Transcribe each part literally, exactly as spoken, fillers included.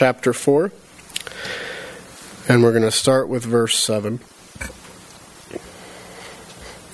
chapter four, and we're going to start with verse seven.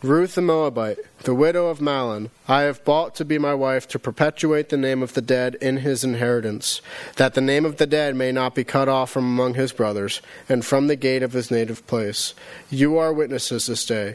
Ruth the Moabite, the widow of Mahlon, I have bought to be my wife to perpetuate the name of the dead in his inheritance, that the name of the dead may not be cut off from among his brothers, and from the gate of his native place. You are witnesses this day."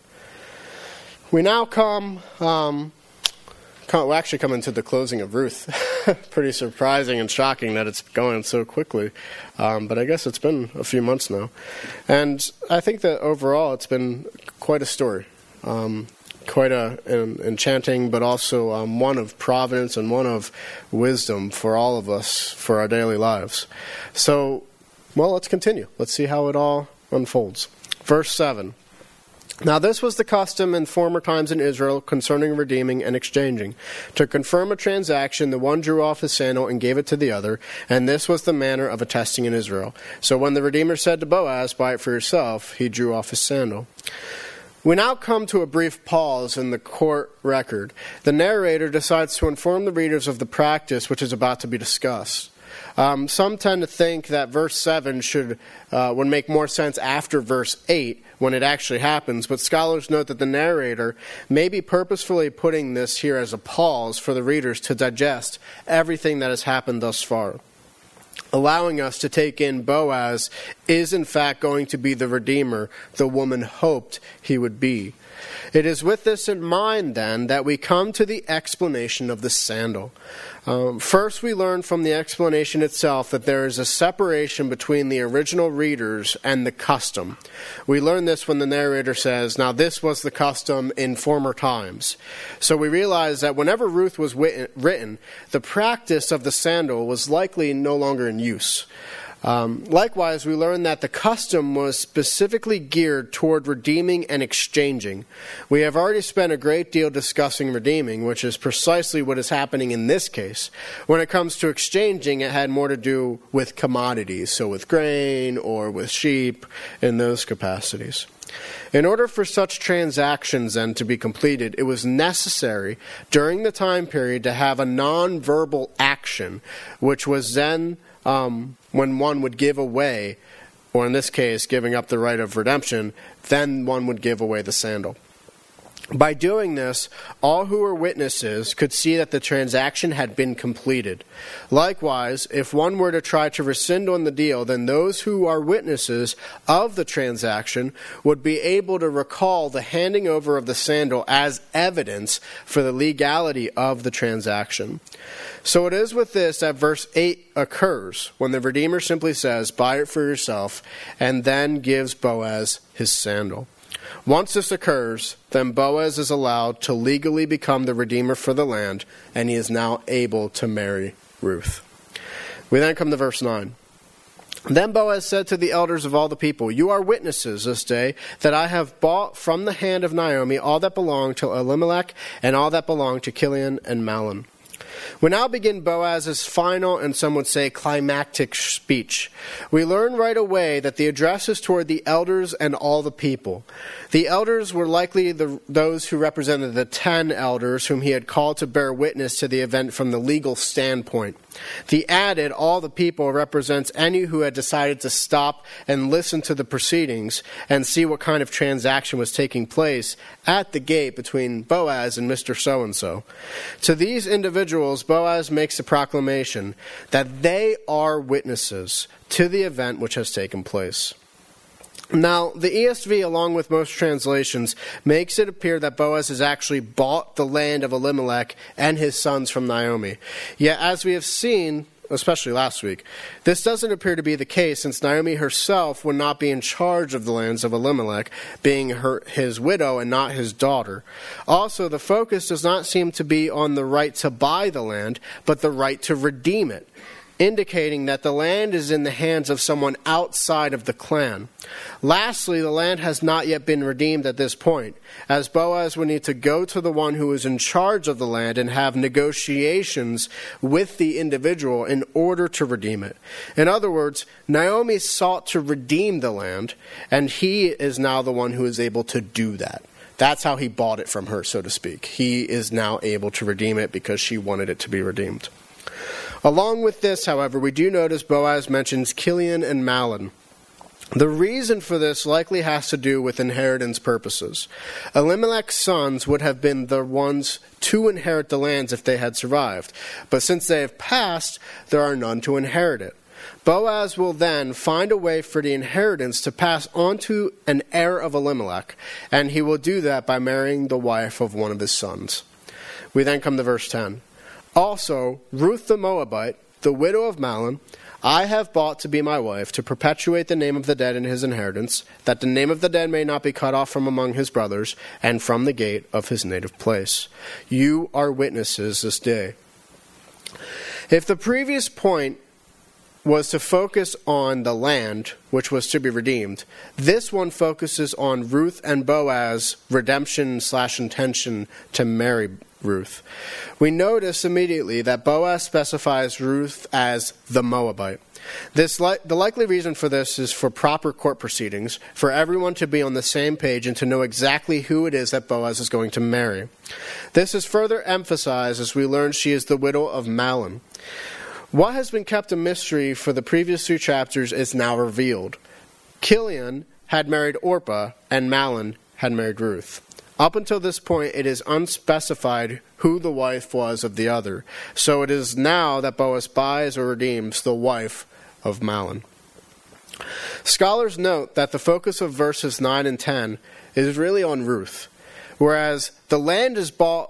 We now come, um, come we actually come into the closing of Ruth. Pretty surprising and shocking that it's going so quickly, um, but I guess it's been a few months now. And I think that overall it's been quite a story. Um Quite a, an enchanting, but also um, one of providence and one of wisdom for all of us for our daily lives. So, well, let's continue. Let's see how it all unfolds. Verse seven. Now this was the custom in former times in Israel concerning redeeming and exchanging. To confirm a transaction, the one drew off his sandal and gave it to the other, and this was the manner of attesting in Israel. So when the Redeemer said to Boaz, "Buy it for yourself," he drew off his sandal. We now come to a brief pause in the court record. The narrator decides to inform the readers of the practice which is about to be discussed. Um, some tend to think that verse seven should uh, would make more sense after verse eight when it actually happens, but scholars note that the narrator may be purposefully putting this here as a pause for the readers to digest everything that has happened thus far, allowing us to take in Boaz is in fact going to be the Redeemer the woman hoped he would be. It is with this in mind, then, that we come to the explanation of the sandal. Um, first, we learn from the explanation itself that there is a separation between the original readers and the custom. We learn this when the narrator says, "Now this was the custom in former times." So we realize that whenever Ruth was wit- written, the practice of the sandal was likely no longer in use. Um, likewise, we learn that the custom was specifically geared toward redeeming and exchanging. We have already spent a great deal discussing redeeming, which is precisely what is happening in this case. When it comes to exchanging, it had more to do with commodities, so with grain or with sheep in those capacities. In order for such transactions, then, to be completed, it was necessary during the time period to have a nonverbal action, which was then Um, when one would give away, or in this case, giving up the right of redemption, then one would give away the sandal. By doing this, all who were witnesses could see that the transaction had been completed. Likewise, if one were to try to rescind on the deal, then those who are witnesses of the transaction would be able to recall the handing over of the sandal as evidence for the legality of the transaction. So it is with this that verse eight occurs, when the Redeemer simply says, "Buy it for yourself," and then gives Boaz his sandal. Once this occurs, then Boaz is allowed to legally become the Redeemer for the land, and he is now able to marry Ruth. We then come to verse nine. Then Boaz said to the elders of all the people, "You are witnesses this day that I have bought from the hand of Naomi all that belonged to Elimelech and all that belonged to Chilion and Mahlon." We now begin Boaz's final and some would say climactic speech. We learn right away that the address is toward the elders and all the people. The elders were likely the, those who represented the ten elders whom he had called to bear witness to the event from the legal standpoint. The added, all the people, represents any who had decided to stop and listen to the proceedings and see what kind of transaction was taking place at the gate between Boaz and Mister So-and-so. To these individuals, girls, Boaz makes a proclamation that they are witnesses to the event which has taken place. Now, the E S V, along with most translations, makes it appear that Boaz has actually bought the land of Elimelech and his sons from Naomi. Yet, as we have seen, especially last week, this doesn't appear to be the case, since Naomi herself would not be in charge of the lands of Elimelech, being her, his widow and not his daughter. Also, the focus does not seem to be on the right to buy the land, but the right to redeem it, indicating that the land is in the hands of someone outside of the clan. Lastly, the land has not yet been redeemed at this point, as Boaz would need to go to the one who is in charge of the land and have negotiations with the individual in order to redeem it. In other words, Naomi sought to redeem the land, and he is now the one who is able to do that. That's how he bought it from her, so to speak. He is now able to redeem it because she wanted it to be redeemed. Along with this, however, we do notice Boaz mentions Chilion and Mahlon. The reason for this likely has to do with inheritance purposes. Elimelech's sons would have been the ones to inherit the lands if they had survived, but since they have passed, there are none to inherit it. Boaz will then find a way for the inheritance to pass on to an heir of Elimelech, and he will do that by marrying the wife of one of his sons. We then come to verse ten. Also, Ruth the Moabite, the widow of Mahlon, I have bought to be my wife, to perpetuate the name of the dead in his inheritance, that the name of the dead may not be cut off from among his brothers and from the gate of his native place. You are witnesses this day. If the previous point was to focus on the land, which was to be redeemed, this one focuses on Ruth and Boaz's redemption slash intention to marry Ruth. We notice immediately that Boaz specifies Ruth as the Moabite. This li- the likely reason for this is for proper court proceedings, for everyone to be on the same page and to know exactly who it is that Boaz is going to marry. This is further emphasized as we learn she is the widow of Mahlon. What has been kept a mystery for the previous two chapters is now revealed. Chilion had married Orpah, and Mahlon had married Ruth. Up until this point, it is unspecified who the wife was of the other. So it is now that Boaz buys or redeems the wife of Mahlon. Scholars note that the focus of verses nine and ten is really on Ruth. Whereas the land is bought,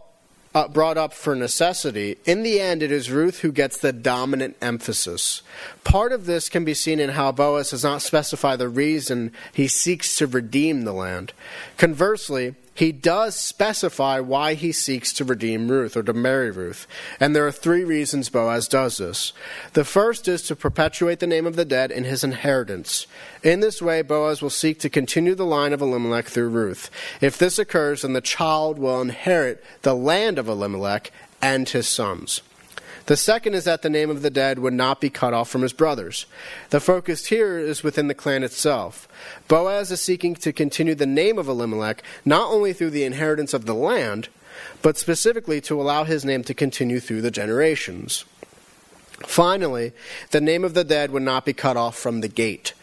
uh, brought up for necessity, in the end it is Ruth who gets the dominant emphasis. Part of this can be seen in how Boaz does not specify the reason he seeks to redeem the land. Conversely, he does specify why he seeks to redeem Ruth or to marry Ruth. And there are three reasons Boaz does this. The first is to perpetuate the name of the dead in his inheritance. In this way, Boaz will seek to continue the line of Elimelech through Ruth. If this occurs, then the child will inherit the land of Elimelech and his sons. The second is that the name of the dead would not be cut off from his brothers. The focus here is within the clan itself. Boaz is seeking to continue the name of Elimelech, not only through the inheritance of the land, but specifically to allow his name to continue through the generations. Finally, the name of the dead would not be cut off from the gate.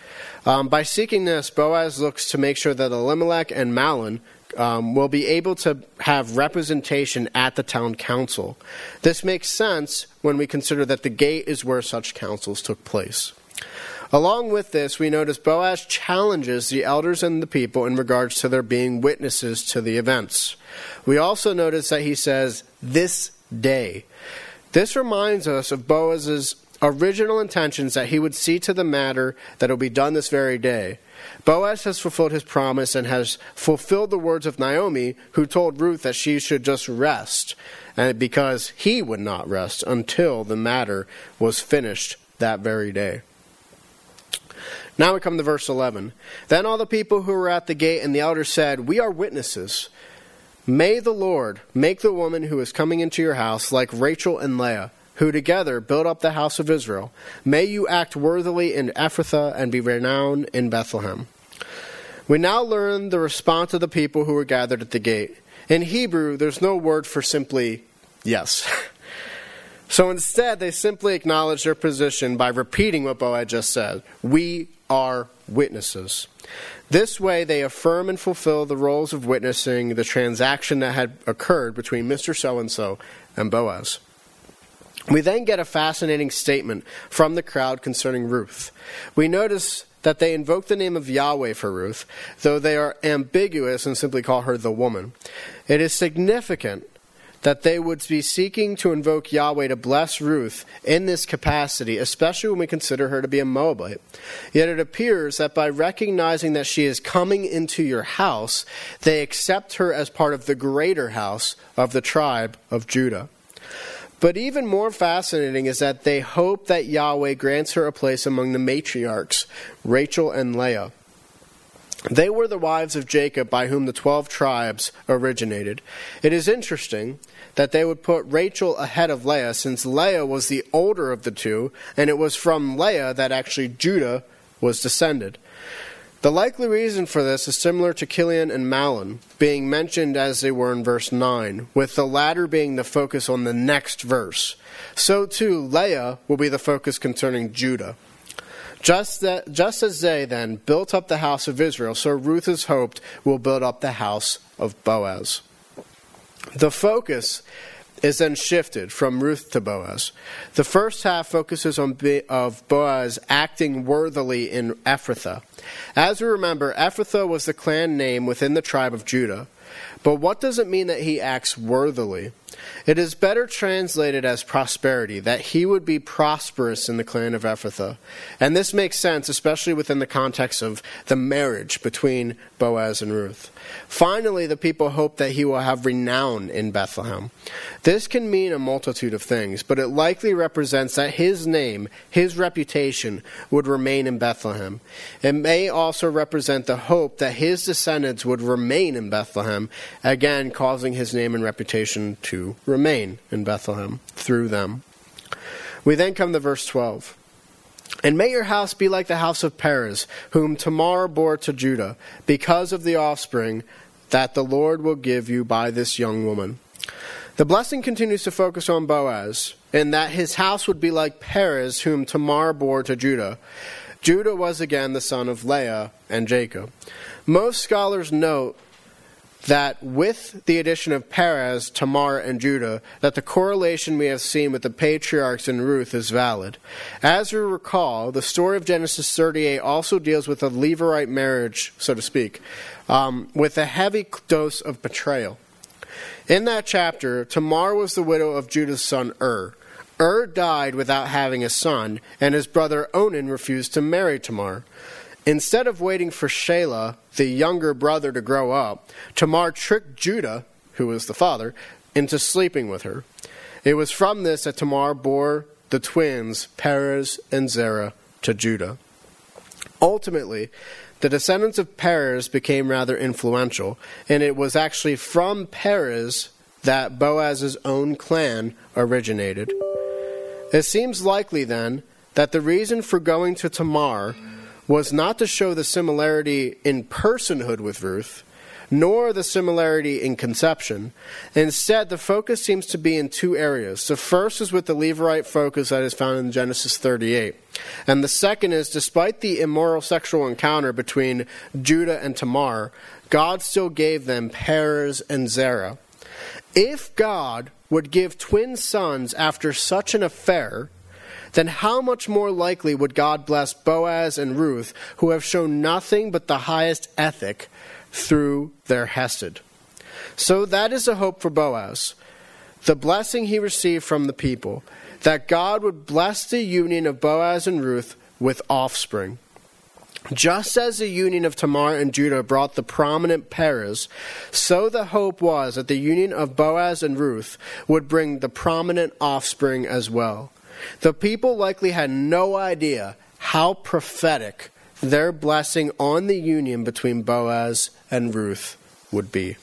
Um, by seeking this, Boaz looks to make sure that Elimelech and Mahlon Um, will be able to have representation at the town council. This makes sense when we consider that the gate is where such councils took place. Along with this, we notice Boaz challenges the elders and the people in regards to their being witnesses to the events. We also notice that he says, this day. This reminds us of Boaz's original intentions that he would see to the matter that it will be done this very day. Boaz has fulfilled his promise and has fulfilled the words of Naomi, who told Ruth that she should just rest, and because he would not rest until the matter was finished that very day. Now we come to verse eleven. Then all the people who were at the gate and the elders said, "We are witnesses. May the Lord make the woman who is coming into your house like Rachel and Leah, who together built up the house of Israel. May you act worthily in Ephrathah and be renowned in Bethlehem." We now learn the response of the people who were gathered at the gate. In Hebrew, there's no word for simply yes. So instead, they simply acknowledge their position by repeating what Boaz just said. We are witnesses. This way, they affirm and fulfill the roles of witnessing the transaction that had occurred between Mister So-and-so and Boaz. We then get a fascinating statement from the crowd concerning Ruth. We notice that they invoke the name of Yahweh for Ruth, though they are ambiguous and simply call her the woman. It is significant that they would be seeking to invoke Yahweh to bless Ruth in this capacity, especially when we consider her to be a Moabite. Yet it appears that by recognizing that she is coming into your house, they accept her as part of the greater house of the tribe of Judah. But even more fascinating is that they hope that Yahweh grants her a place among the matriarchs, Rachel and Leah. They were the wives of Jacob, by whom the twelve tribes originated. It is interesting that they would put Rachel ahead of Leah, since Leah was the older of the two, and it was from Leah that actually Judah was descended. The likely reason for this is similar to Chilion and Mahlon, being mentioned as they were in verse nine, with the latter being the focus on the next verse. So too, Leah will be the focus concerning Judah. Just, that, just as they then built up the house of Israel, so Ruth is hoped will build up the house of Boaz. The focus is then shifted from Ruth to Boaz. The first half focuses on Be- of Boaz acting worthily in Ephrathah. As we remember, Ephrathah was the clan name within the tribe of Judah. But what does it mean that he acts worthily? It is better translated as prosperity, that he would be prosperous in the clan of Ephrathah. And this makes sense, especially within the context of the marriage between Boaz and Ruth. Finally, the people hope that he will have renown in Bethlehem. This can mean a multitude of things, but it likely represents that his name, his reputation, would remain in Bethlehem. It may also represent the hope that his descendants would remain in Bethlehem, again causing his name and reputation to remain in Bethlehem through them. We then come to verse twelve. And may your house be like the house of Perez, whom Tamar bore to Judah, because of the offspring that the Lord will give you by this young woman. The blessing continues to focus on Boaz, and that his house would be like Perez, whom Tamar bore to Judah. Judah was again the son of Leah and Jacob. Most scholars note that with the addition of Perez, Tamar, and Judah, that the correlation we have seen with the patriarchs and Ruth is valid. As we recall, the story of Genesis thirty-eight also deals with a Levirate marriage, so to speak, um, with a heavy dose of betrayal. In that chapter, Tamar was the widow of Judah's son Er. Er died without having a son, and his brother Onan refused to marry Tamar. Instead of waiting for Shelah, the younger brother, to grow up, Tamar tricked Judah, who was the father, into sleeping with her. It was from this that Tamar bore the twins, Perez and Zerah, to Judah. Ultimately, the descendants of Perez became rather influential, and it was actually from Perez that Boaz's own clan originated. It seems likely, then, that the reason for going to Tamar was not to show the similarity in personhood with Ruth, nor the similarity in conception. Instead, the focus seems to be in two areas. The first is with the Levirate focus that is found in Genesis thirty-eight. And the second is, despite the immoral sexual encounter between Judah and Tamar, God still gave them Perez and Zerah. If God would give twin sons after such an affair, then how much more likely would God bless Boaz and Ruth, who have shown nothing but the highest ethic through their hesed? So that is the hope for Boaz, the blessing he received from the people, that God would bless the union of Boaz and Ruth with offspring. Just as the union of Tamar and Judah brought the prominent Perez, so the hope was that the union of Boaz and Ruth would bring the prominent offspring as well. The people likely had no idea how prophetic their blessing on the union between Boaz and Ruth would be.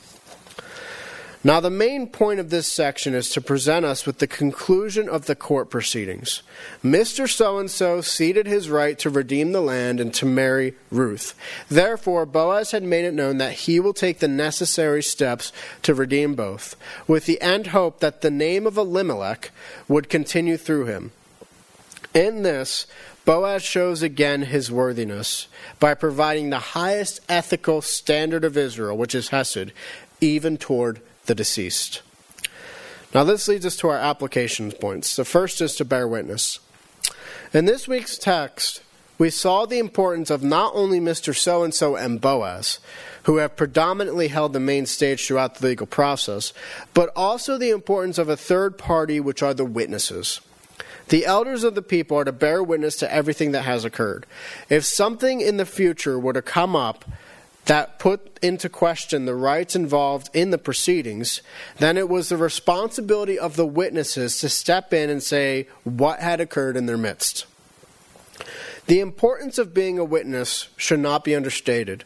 Now, the main point of this section is to present us with the conclusion of the court proceedings. Mister So-and-so ceded his right to redeem the land and to marry Ruth. Therefore, Boaz had made it known that he will take the necessary steps to redeem both, with the end hope that the name of Elimelech would continue through him. In this, Boaz shows again his worthiness by providing the highest ethical standard of Israel, which is hesed, even toward the deceased. Now this leads us to our application points. The first is to bear witness. In this week's text, we saw the importance of not only Mister So-and-so and Boaz, who have predominantly held the main stage throughout the legal process, but also the importance of a third party, which are the witnesses. The elders of the people are to bear witness to everything that has occurred. If something in the future were to come up that put into question the rights involved in the proceedings, then it was the responsibility of the witnesses to step in and say what had occurred in their midst. The importance of being a witness should not be understated.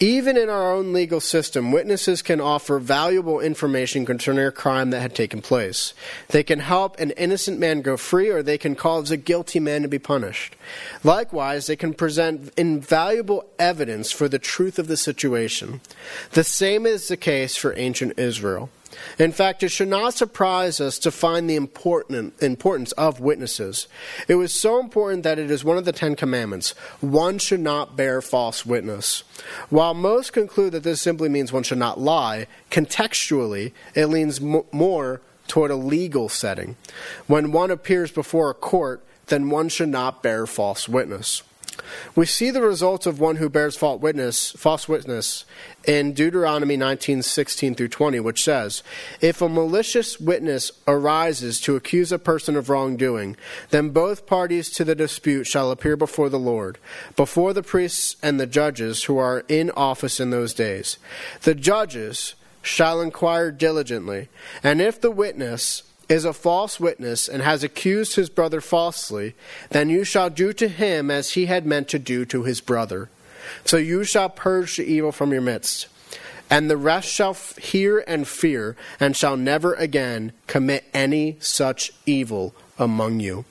Even in our own legal system, witnesses can offer valuable information concerning a crime that had taken place. They can help an innocent man go free, or they can cause a guilty man to be punished. Likewise, they can present invaluable evidence for the truth of the situation. The same is the case for ancient Israel. In fact, it should not surprise us to find the important importance of witnesses. It was so important that it is one of the Ten Commandments. One should not bear false witness. While most conclude that this simply means one should not lie, contextually, it leans m- more toward a legal setting. When one appears before a court, then one should not bear false witness. We see the results of one who bears false witness, false witness in Deuteronomy nineteen sixteen through twenty, which says, "If a malicious witness arises to accuse a person of wrongdoing, then both parties to the dispute shall appear before the Lord, before the priests and the judges who are in office in those days. The judges shall inquire diligently, and if the witness is a false witness and has accused his brother falsely, then you shall do to him as he had meant to do to his brother. So you shall purge the evil from your midst. And the rest shall hear and fear, and shall never again commit any such evil among you."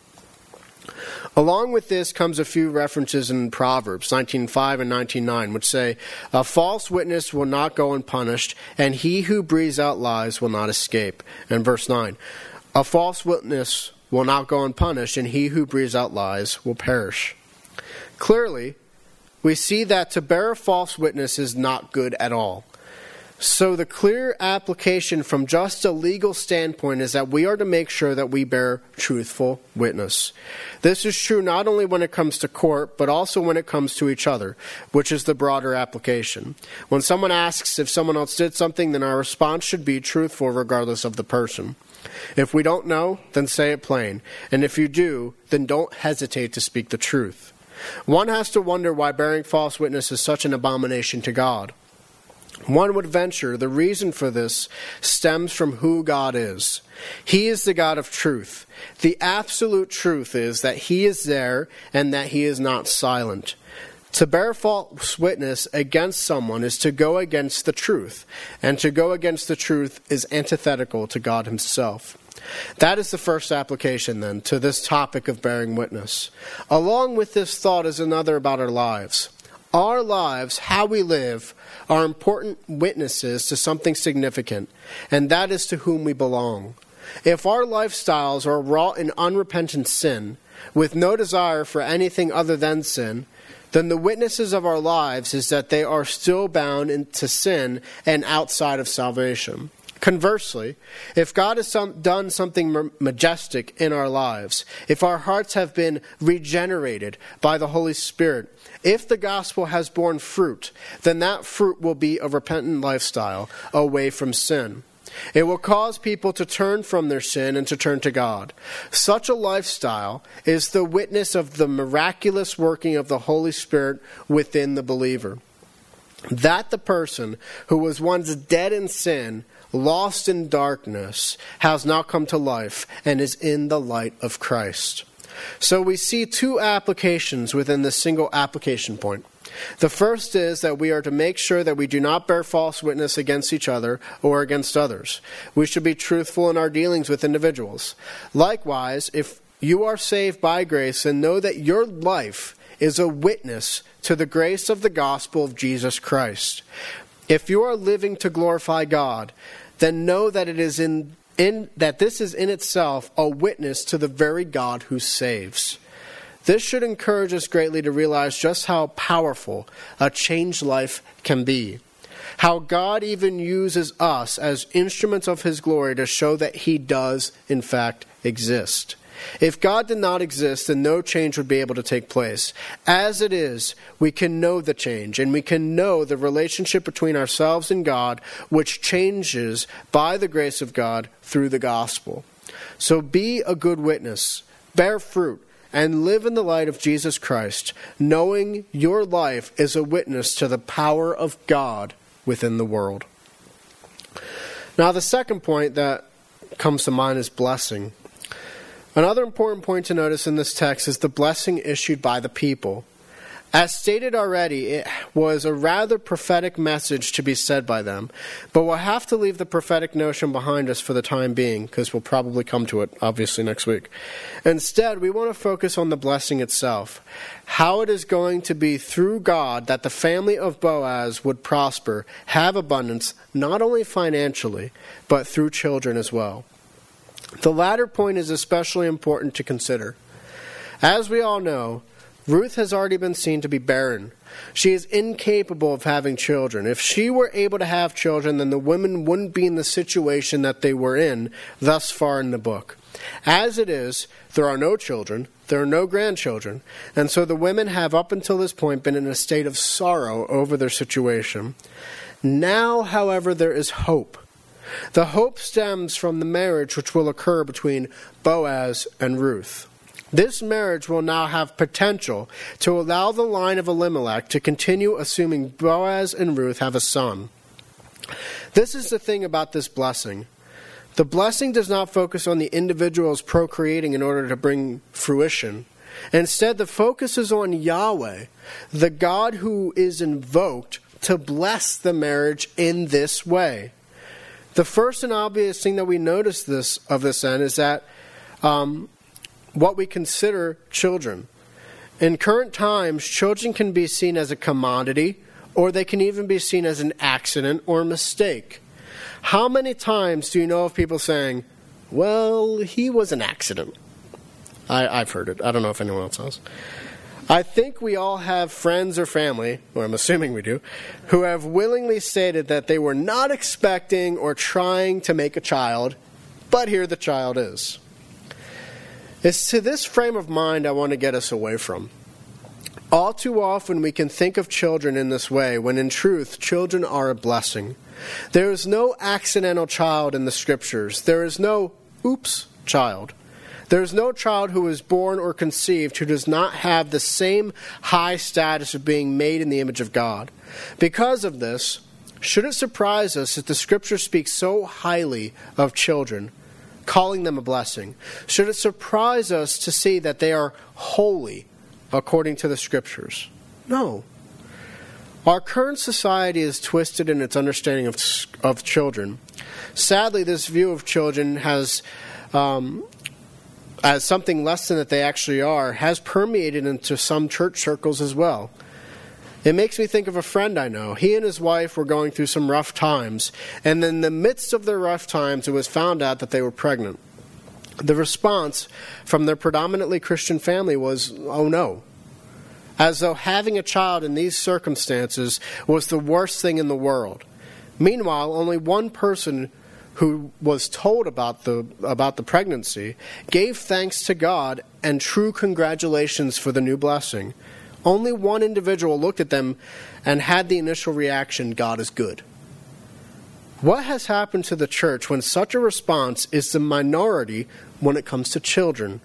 Along with this comes a few references in Proverbs nineteen five and nineteen nine, which say, "A false witness will not go unpunished, and he who breathes out lies will not escape." And verse nine, "A false witness will not go unpunished, and he who breathes out lies will perish." Clearly, we see that to bear a false witness is not good at all. So the clear application from just a legal standpoint is that we are to make sure that we bear truthful witness. This is true not only when it comes to court, but also when it comes to each other, which is the broader application. When someone asks if someone else did something, then our response should be truthful regardless of the person. If we don't know, then say it plain. And if you do, then don't hesitate to speak the truth. One has to wonder why bearing false witness is such an abomination to God. One would venture the reason for this stems from who God is. He is the God of truth. The absolute truth is that he is there and that he is not silent. To bear false witness against someone is to go against the truth, and to go against the truth is antithetical to God himself. That is the first application, then, to this topic of bearing witness. Along with this thought is another about our lives. Our lives, how we live, are important witnesses to something significant, and that is to whom we belong. If our lifestyles are wrought in unrepentant sin, with no desire for anything other than sin, then the witnesses of our lives is that they are still bound into sin and outside of salvation. Conversely, if God has some, done something majestic in our lives, if our hearts have been regenerated by the Holy Spirit, if the gospel has borne fruit, then that fruit will be a repentant lifestyle away from sin. It will cause people to turn from their sin and to turn to God. Such a lifestyle is the witness of the miraculous working of the Holy Spirit within the believer. That the person who was once dead in sin, lost in darkness, has now come to life and is in the light of Christ. So we see two applications within this single application point. The first is that we are to make sure that we do not bear false witness against each other or against others. We should be truthful in our dealings with individuals. Likewise, if you are saved by grace, then know that your life is a witness to the grace of the gospel of Jesus Christ. If you are living to glorify God, then know that it is in, in that this is in itself a witness to the very God who saves. This should encourage us greatly to realize just how powerful a changed life can be. How God even uses us as instruments of his glory to show that he does, in fact, exist. If God did not exist, then no change would be able to take place. As it is, we can know the change, and we can know the relationship between ourselves and God, which changes by the grace of God through the gospel. So be a good witness, bear fruit, and live in the light of Jesus Christ, knowing your life is a witness to the power of God within the world. Now, the second point that comes to mind is blessing. Another important point to notice in this text is the blessing issued by the people. As stated already, it was a rather prophetic message to be said by them, but we'll have to leave the prophetic notion behind us for the time being, because we'll probably come to it, obviously, next week. Instead, we want to focus on the blessing itself, how it is going to be through God that the family of Boaz would prosper, have abundance, not only financially, but through children as well. The latter point is especially important to consider. As we all know, Ruth has already been seen to be barren. She is incapable of having children. If she were able to have children, then the women wouldn't be in the situation that they were in thus far in the book. As it is, there are no children, there are no grandchildren, and so the women have up until this point been in a state of sorrow over their situation. Now, however, there is hope. The hope stems from the marriage which will occur between Boaz and Ruth. This marriage will now have potential to allow the line of Elimelech to continue, assuming Boaz and Ruth have a son. This is the thing about this blessing. The blessing does not focus on the individuals procreating in order to bring fruition. Instead, the focus is on Yahweh, the God who is invoked to bless the marriage in this way. The first and obvious thing that we notice this of this end is that um, what we consider children. In current times, children can be seen as a commodity, or they can even be seen as an accident or a mistake. How many times do you know of people saying, well, he was an accident? I, I've heard it. I don't know if anyone else has. I think we all have friends or family, or I'm assuming we do, who have willingly stated that they were not expecting or trying to make a child, but here the child is. It's to this frame of mind I want to get us away from. All too often we can think of children in this way, when in truth, children are a blessing. There is no accidental child in the scriptures. There is no oops child. There is no child who is born or conceived who does not have the same high status of being made in the image of God. Because of this, should it surprise us that the Scripture speaks so highly of children, calling them a blessing? Should it surprise us to see that they are holy according to the Scriptures? No. Our current society is twisted in its understanding of, of children. Sadly, this view of children has... Um, as something less than that they actually are, has permeated into some church circles as well. It makes me think of a friend I know. He and his wife were going through some rough times, and in the midst of their rough times, it was found out that they were pregnant. The response from their predominantly Christian family was, oh no, as though having a child in these circumstances was the worst thing in the world. Meanwhile, only one person who was told about the about the pregnancy, gave thanks to God and true congratulations for the new blessing. Only one individual looked at them and had the initial reaction, God is good. What has happened to the church when such a response is the minority when it comes to children?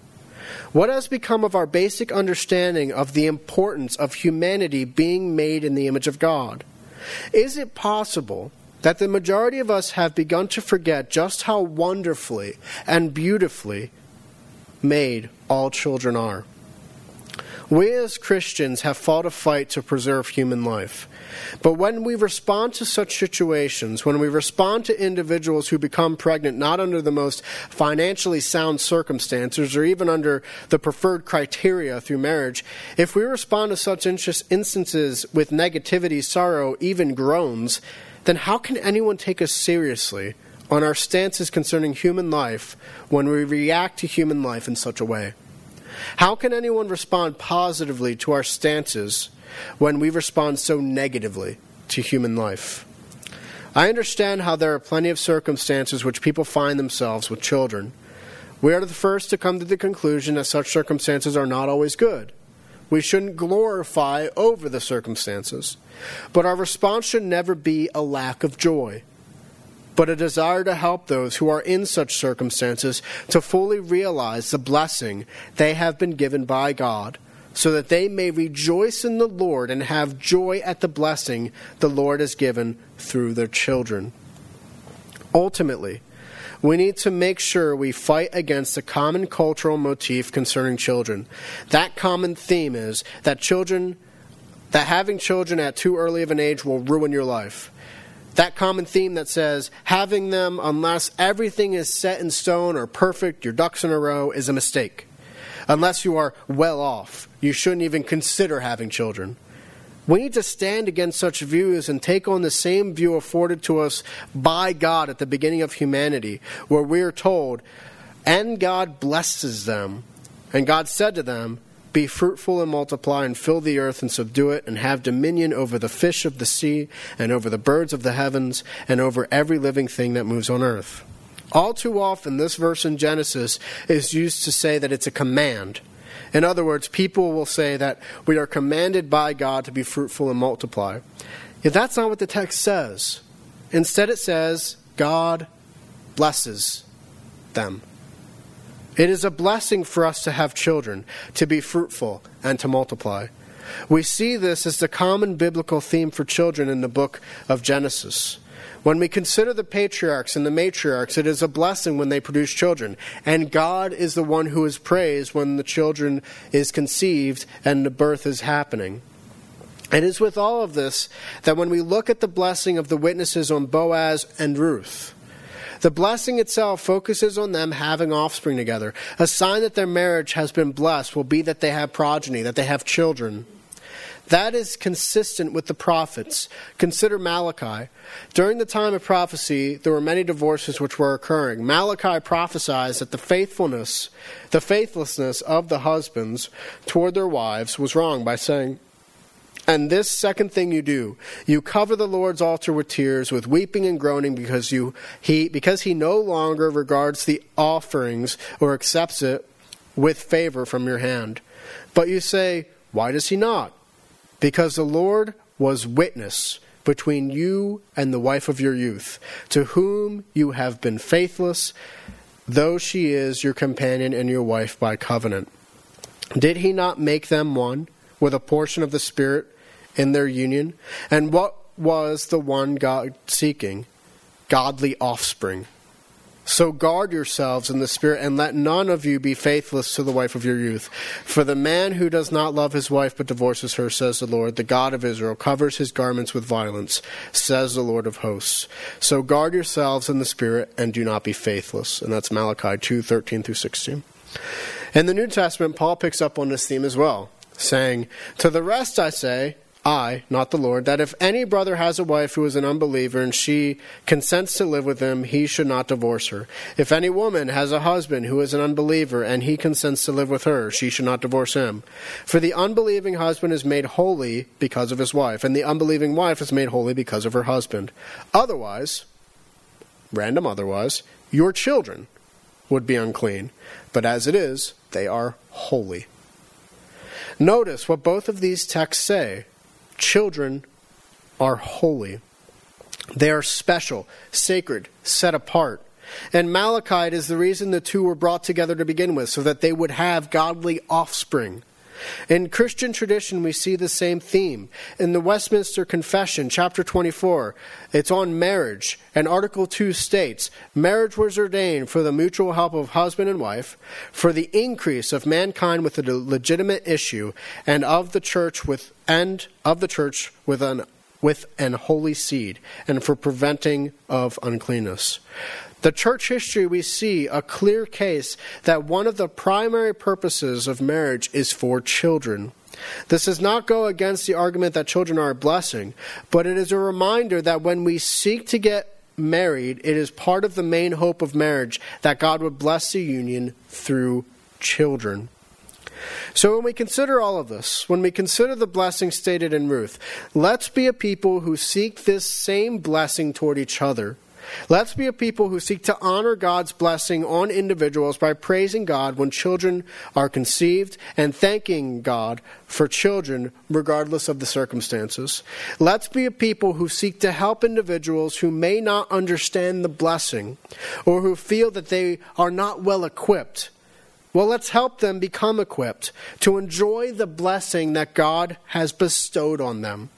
What has become of our basic understanding of the importance of humanity being made in the image of God? Is it possible that the majority of us have begun to forget just how wonderfully and beautifully made all children are? We as Christians have fought a fight to preserve human life. But when we respond to such situations, when we respond to individuals who become pregnant not under the most financially sound circumstances or even under the preferred criteria through marriage, if we respond to such instances with negativity, sorrow, even groans, then how can anyone take us seriously on our stances concerning human life when we react to human life in such a way? How can anyone respond positively to our stances when we respond so negatively to human life? I understand how there are plenty of circumstances which people find themselves with children. We are the first to come to the conclusion that such circumstances are not always good. We shouldn't glorify over the circumstances. But our response should never be a lack of joy, but a desire to help those who are in such circumstances to fully realize the blessing they have been given by God, so that they may rejoice in the Lord and have joy at the blessing the Lord has given through their children. Ultimately, we need to make sure we fight against the common cultural motif concerning children. That common theme is that children, that having children at too early of an age will ruin your life. That common theme that says having them, unless everything is set in stone or perfect, your ducks in a row, is a mistake. Unless you are well off, you shouldn't even consider having children. We need to stand against such views and take on the same view afforded to us by God at the beginning of humanity, where we are told, and God blesses them. And God said to them, be fruitful and multiply and fill the earth and subdue it and have dominion over the fish of the sea and over the birds of the heavens and over every living thing that moves on earth. All too often, this verse in Genesis is used to say that it's a command. In other words, people will say that we are commanded by God to be fruitful and multiply. Yet that's not what the text says. Instead, it says God blesses them. It is a blessing for us to have children, to be fruitful, and to multiply. We see this as the common biblical theme for children in the book of Genesis. When we consider the patriarchs and the matriarchs, it is a blessing when they produce children. And God is the one who is praised when the children is conceived and the birth is happening. It is with all of this that when we look at the blessing of the witnesses on Boaz and Ruth, the blessing itself focuses on them having offspring together. A sign that their marriage has been blessed will be that they have progeny, that they have children. That is consistent with the prophets. Consider Malachi. During the time of prophecy, there were many divorces which were occurring. Malachi prophesies that the faithfulness, the faithlessness of the husbands toward their wives was wrong by saying, and this second thing you do, you cover the Lord's altar with tears, with weeping and groaning, because you he because he no longer regards the offerings or accepts it with favor from your hand. But you say, why does he not? Because the Lord was witness between you and the wife of your youth, to whom you have been faithless, though she is your companion and your wife by covenant. Did he not make them one with a portion of the Spirit in their union? And what was the one God seeking? Godly offspring. So guard yourselves in the Spirit, and let none of you be faithless to the wife of your youth. For the man who does not love his wife but divorces her, says the Lord, the God of Israel, covers his garments with violence, says the Lord of hosts. So guard yourselves in the Spirit, and do not be faithless. And that's Malachi two thirteen through sixteen. In the New Testament, Paul picks up on this theme as well, saying, to the rest I say, I, not the Lord, that if any brother has a wife who is an unbeliever and she consents to live with him, he should not divorce her. If any woman has a husband who is an unbeliever and he consents to live with her, she should not divorce him. For the unbelieving husband is made holy because of his wife, and the unbelieving wife is made holy because of her husband. Otherwise, random otherwise, your children would be unclean, but as it is, they are holy. Notice what both of these texts say. Children are holy. They are special, sacred, set apart. And Malachi is the reason the two were brought together to begin with, so that they would have godly offspring. In Christian tradition, we see the same theme. In the Westminster Confession, chapter twenty-four, it's on marriage, and Article two states, marriage was ordained for the mutual help of husband and wife, for the increase of mankind with a legitimate issue, and of the church with and of the church with an with an holy seed, and for preventing of uncleanness. The church history, we see a clear case that one of the primary purposes of marriage is for children. This does not go against the argument that children are a blessing, but it is a reminder that when we seek to get married, it is part of the main hope of marriage that God would bless the union through children. So when we consider all of this, when we consider the blessing stated in Ruth, let's be a people who seek this same blessing toward each other. Let's be a people who seek to honor God's blessing on individuals by praising God when children are conceived and thanking God for children regardless of the circumstances. Let's be a people who seek to help individuals who may not understand the blessing or who feel that they are not well equipped. Well, let's help them become equipped to enjoy the blessing that God has bestowed on them.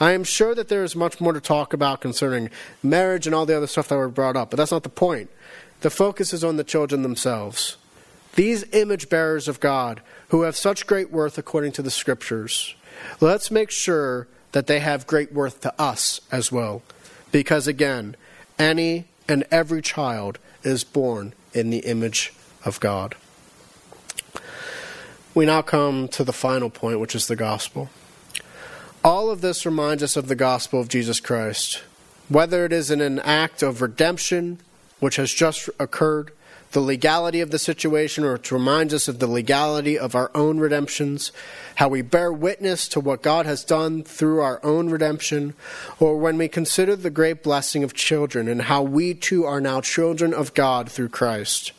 I am sure that there is much more to talk about concerning marriage and all the other stuff that were brought up, but that's not the point. The focus is on the children themselves. These image bearers of God who have such great worth according to the Scriptures. Let's make sure that they have great worth to us as well. Because again, any and every child is born in the image of God. We now come to the final point, which is the gospel. All of this reminds us of the gospel of Jesus Christ. Whether it is in an act of redemption, which has just occurred, the legality of the situation, or it reminds us of the legality of our own redemptions, how we bear witness to what God has done through our own redemption, or when we consider the great blessing of children and how we too are now children of God through Christ.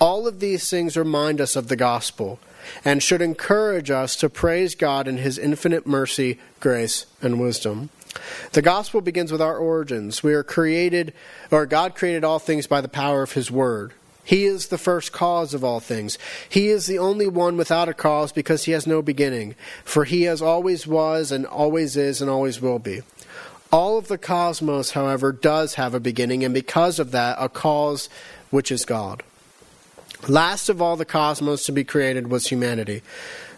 All of these things remind us of the gospel, and should encourage us to praise God in his infinite mercy, grace, and wisdom. The gospel begins with our origins. We are created, or God created all things by the power of his word. He is the first cause of all things. He is the only one without a cause because he has no beginning, for he has always was and always is and always will be. All of the cosmos, however, does have a beginning, and because of that, a cause which is God. Last of all the cosmos to be created was humanity,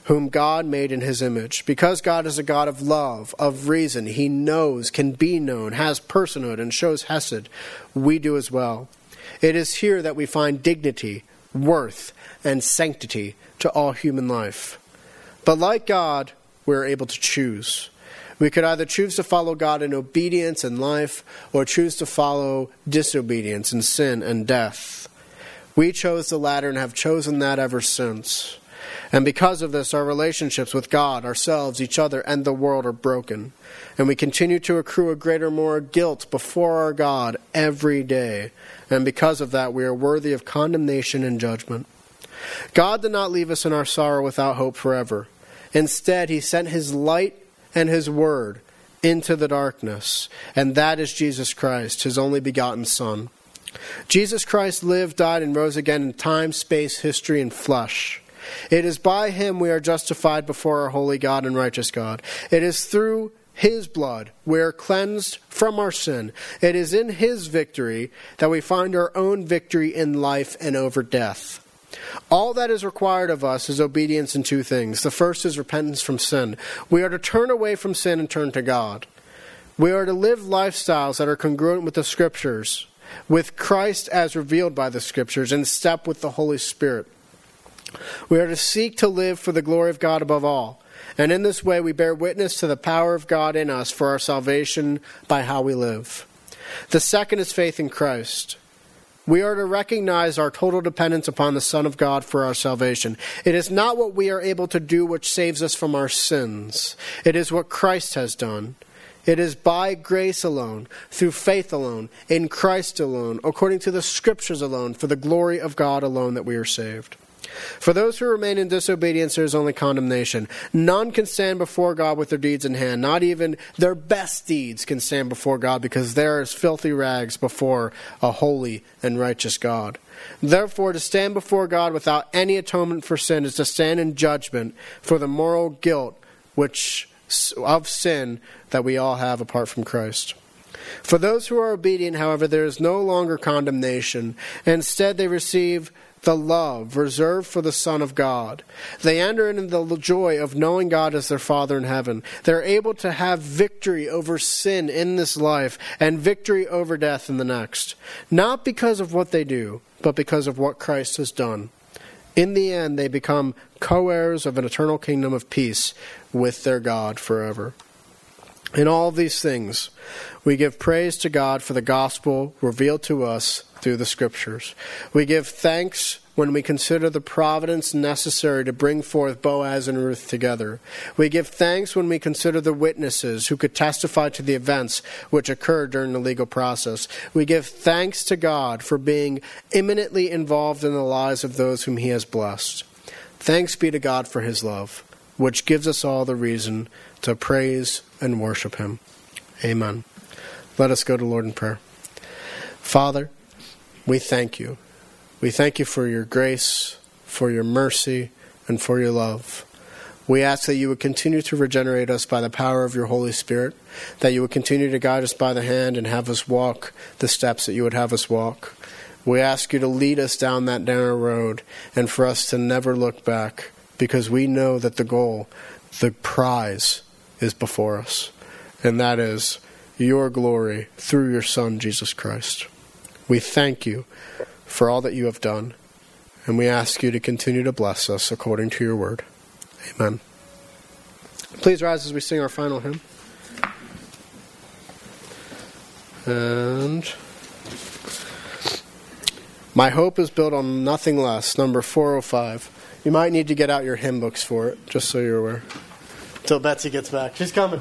whom God made in his image. Because God is a God of love, of reason, he knows, can be known, has personhood, and shows hesed, we do as well. It is here that we find dignity, worth, and sanctity to all human life. But like God, we are able to choose. We could either choose to follow God in obedience and life, or choose to follow disobedience and sin and death. We chose the latter and have chosen that ever since. And because of this, our relationships with God, ourselves, each other, and the world are broken. And we continue to accrue a greater, more guilt before our God every day. And because of that, we are worthy of condemnation and judgment. God did not leave us in our sorrow without hope forever. Instead, he sent his light and his word into the darkness. And that is Jesus Christ, his only begotten Son. Jesus Christ lived, died, and rose again in time, space, history, and flesh. It is by him we are justified before our holy God and righteous God. It is through his blood we are cleansed from our sin. It is in his victory that we find our own victory in life and over death. All that is required of us is obedience in two things. The first is repentance from sin. We are to turn away from sin and turn to God. We are to live lifestyles that are congruent with the Scriptures, with Christ as revealed by the Scriptures, in step with the Holy Spirit. We are to seek to live for the glory of God above all, and in this way we bear witness to the power of God in us for our salvation by how we live. The second is faith in Christ. We are to recognize our total dependence upon the Son of God for our salvation. It is not what we are able to do which saves us from our sins. It is what Christ has done. It is by grace alone, through faith alone, in Christ alone, according to the Scriptures alone, for the glory of God alone that we are saved. For those who remain in disobedience, there is only condemnation. None can stand before God with their deeds in hand. Not even their best deeds can stand before God, because they are as filthy rags before a holy and righteous God. Therefore, to stand before God without any atonement for sin is to stand in judgment for the moral guilt which of sin that we all have apart from Christ. For those who are obedient, however, there is no longer condemnation. Instead, they receive the love reserved for the Son of God. They enter into the joy of knowing God as their Father in heaven. They're able to have victory over sin in this life and victory over death in the next. Not because of what they do, but because of what Christ has done. In the end, they become co-heirs of an eternal kingdom of peace with their God forever. In all these things, we give praise to God for the gospel revealed to us through the Scriptures. We give thanks when we consider the providence necessary to bring forth Boaz and Ruth together. We give thanks when we consider the witnesses who could testify to the events which occurred during the legal process. We give thanks to God for being imminently involved in the lives of those whom he has blessed. Thanks be to God for his love, which gives us all the reason to praise and worship him. Amen. Let us go to Lord in prayer. Father, we thank you. We thank you for your grace, for your mercy, and for your love. We ask that you would continue to regenerate us by the power of your Holy Spirit, that you would continue to guide us by the hand and have us walk the steps that you would have us walk. We ask you to lead us down that narrow road and for us to never look back, because we know that the goal, the prize, is before us, and that is your glory through your Son, Jesus Christ. We thank you for all that you have done, and we ask you to continue to bless us according to your word. Amen. Please rise as we sing our final hymn. And My Hope is Built on Nothing Less, number four oh five. You might need to get out your hymn books for it, just so you're aware. Till Betsy gets back. She's coming.